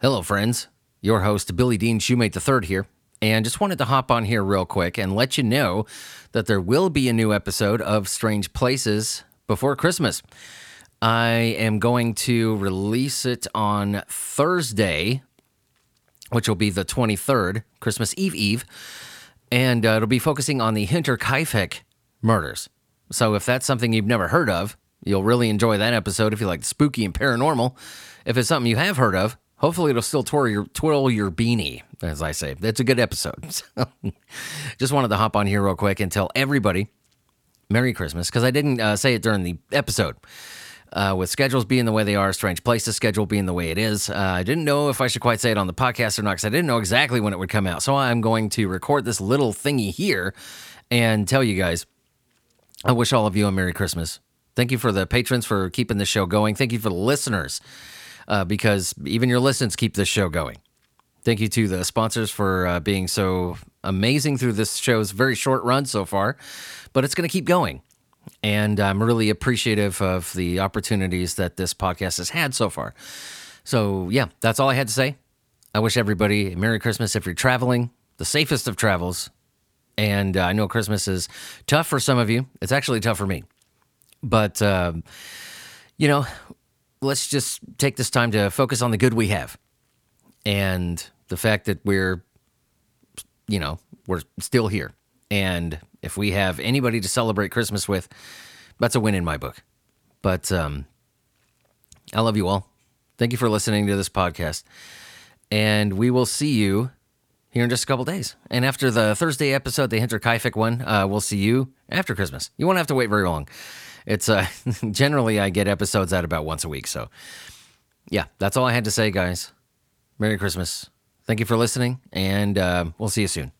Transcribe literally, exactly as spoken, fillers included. Hello, friends. Your host, Billy Dean Shoemate the third here, and just wanted to hop on here real quick and let you know that there will be a new episode of Strange Places before Christmas. I am going to release it on Thursday, which will be the twenty-third, Christmas Eve Eve, and uh, it'll be focusing on the Hinterkaifeck murders. So if that's something you've never heard of, you'll really enjoy that episode if you like spooky and paranormal. If it's something you have heard of, hopefully it'll still twirl your, twirl your beanie, as I say. That's a good episode. So, just wanted to hop on here real quick and tell everybody Merry Christmas, because I didn't uh, say it during the episode. Uh, with schedules being the way they are, Strange Places schedule being the way it is, uh, I didn't know if I should quite say it on the podcast or not, because I didn't know exactly when it would come out. So I'm going to record this little thingy here and tell you guys, I wish all of you a Merry Christmas. Thank you for the patrons for keeping this show going. Thank you for the listeners. Uh, because even your listens keep this show going. Thank you to the sponsors for uh, being so amazing through this show's very short run so far, but it's going to keep going. And I'm really appreciative of the opportunities that this podcast has had so far. So yeah, that's all I had to say. I wish everybody a Merry Christmas if you're traveling, the safest of travels. And uh, I know Christmas is tough for some of you. It's actually tough for me. But, uh, you know... let's just take this time to focus on the good we have and the fact that we're, you know, we're still here. And if we have anybody to celebrate Christmas with, that's a win in my book. But um, I love you all. Thank you for listening to this podcast. And we will see you here in just a couple days. And after the Thursday episode, the Hinterkaifeck one, uh, we'll see you after Christmas. You won't have to wait very long. It's uh, generally, I get episodes out about once a week. So, yeah, that's all I had to say, guys. Merry Christmas. Thank you for listening, and uh, we'll see you soon.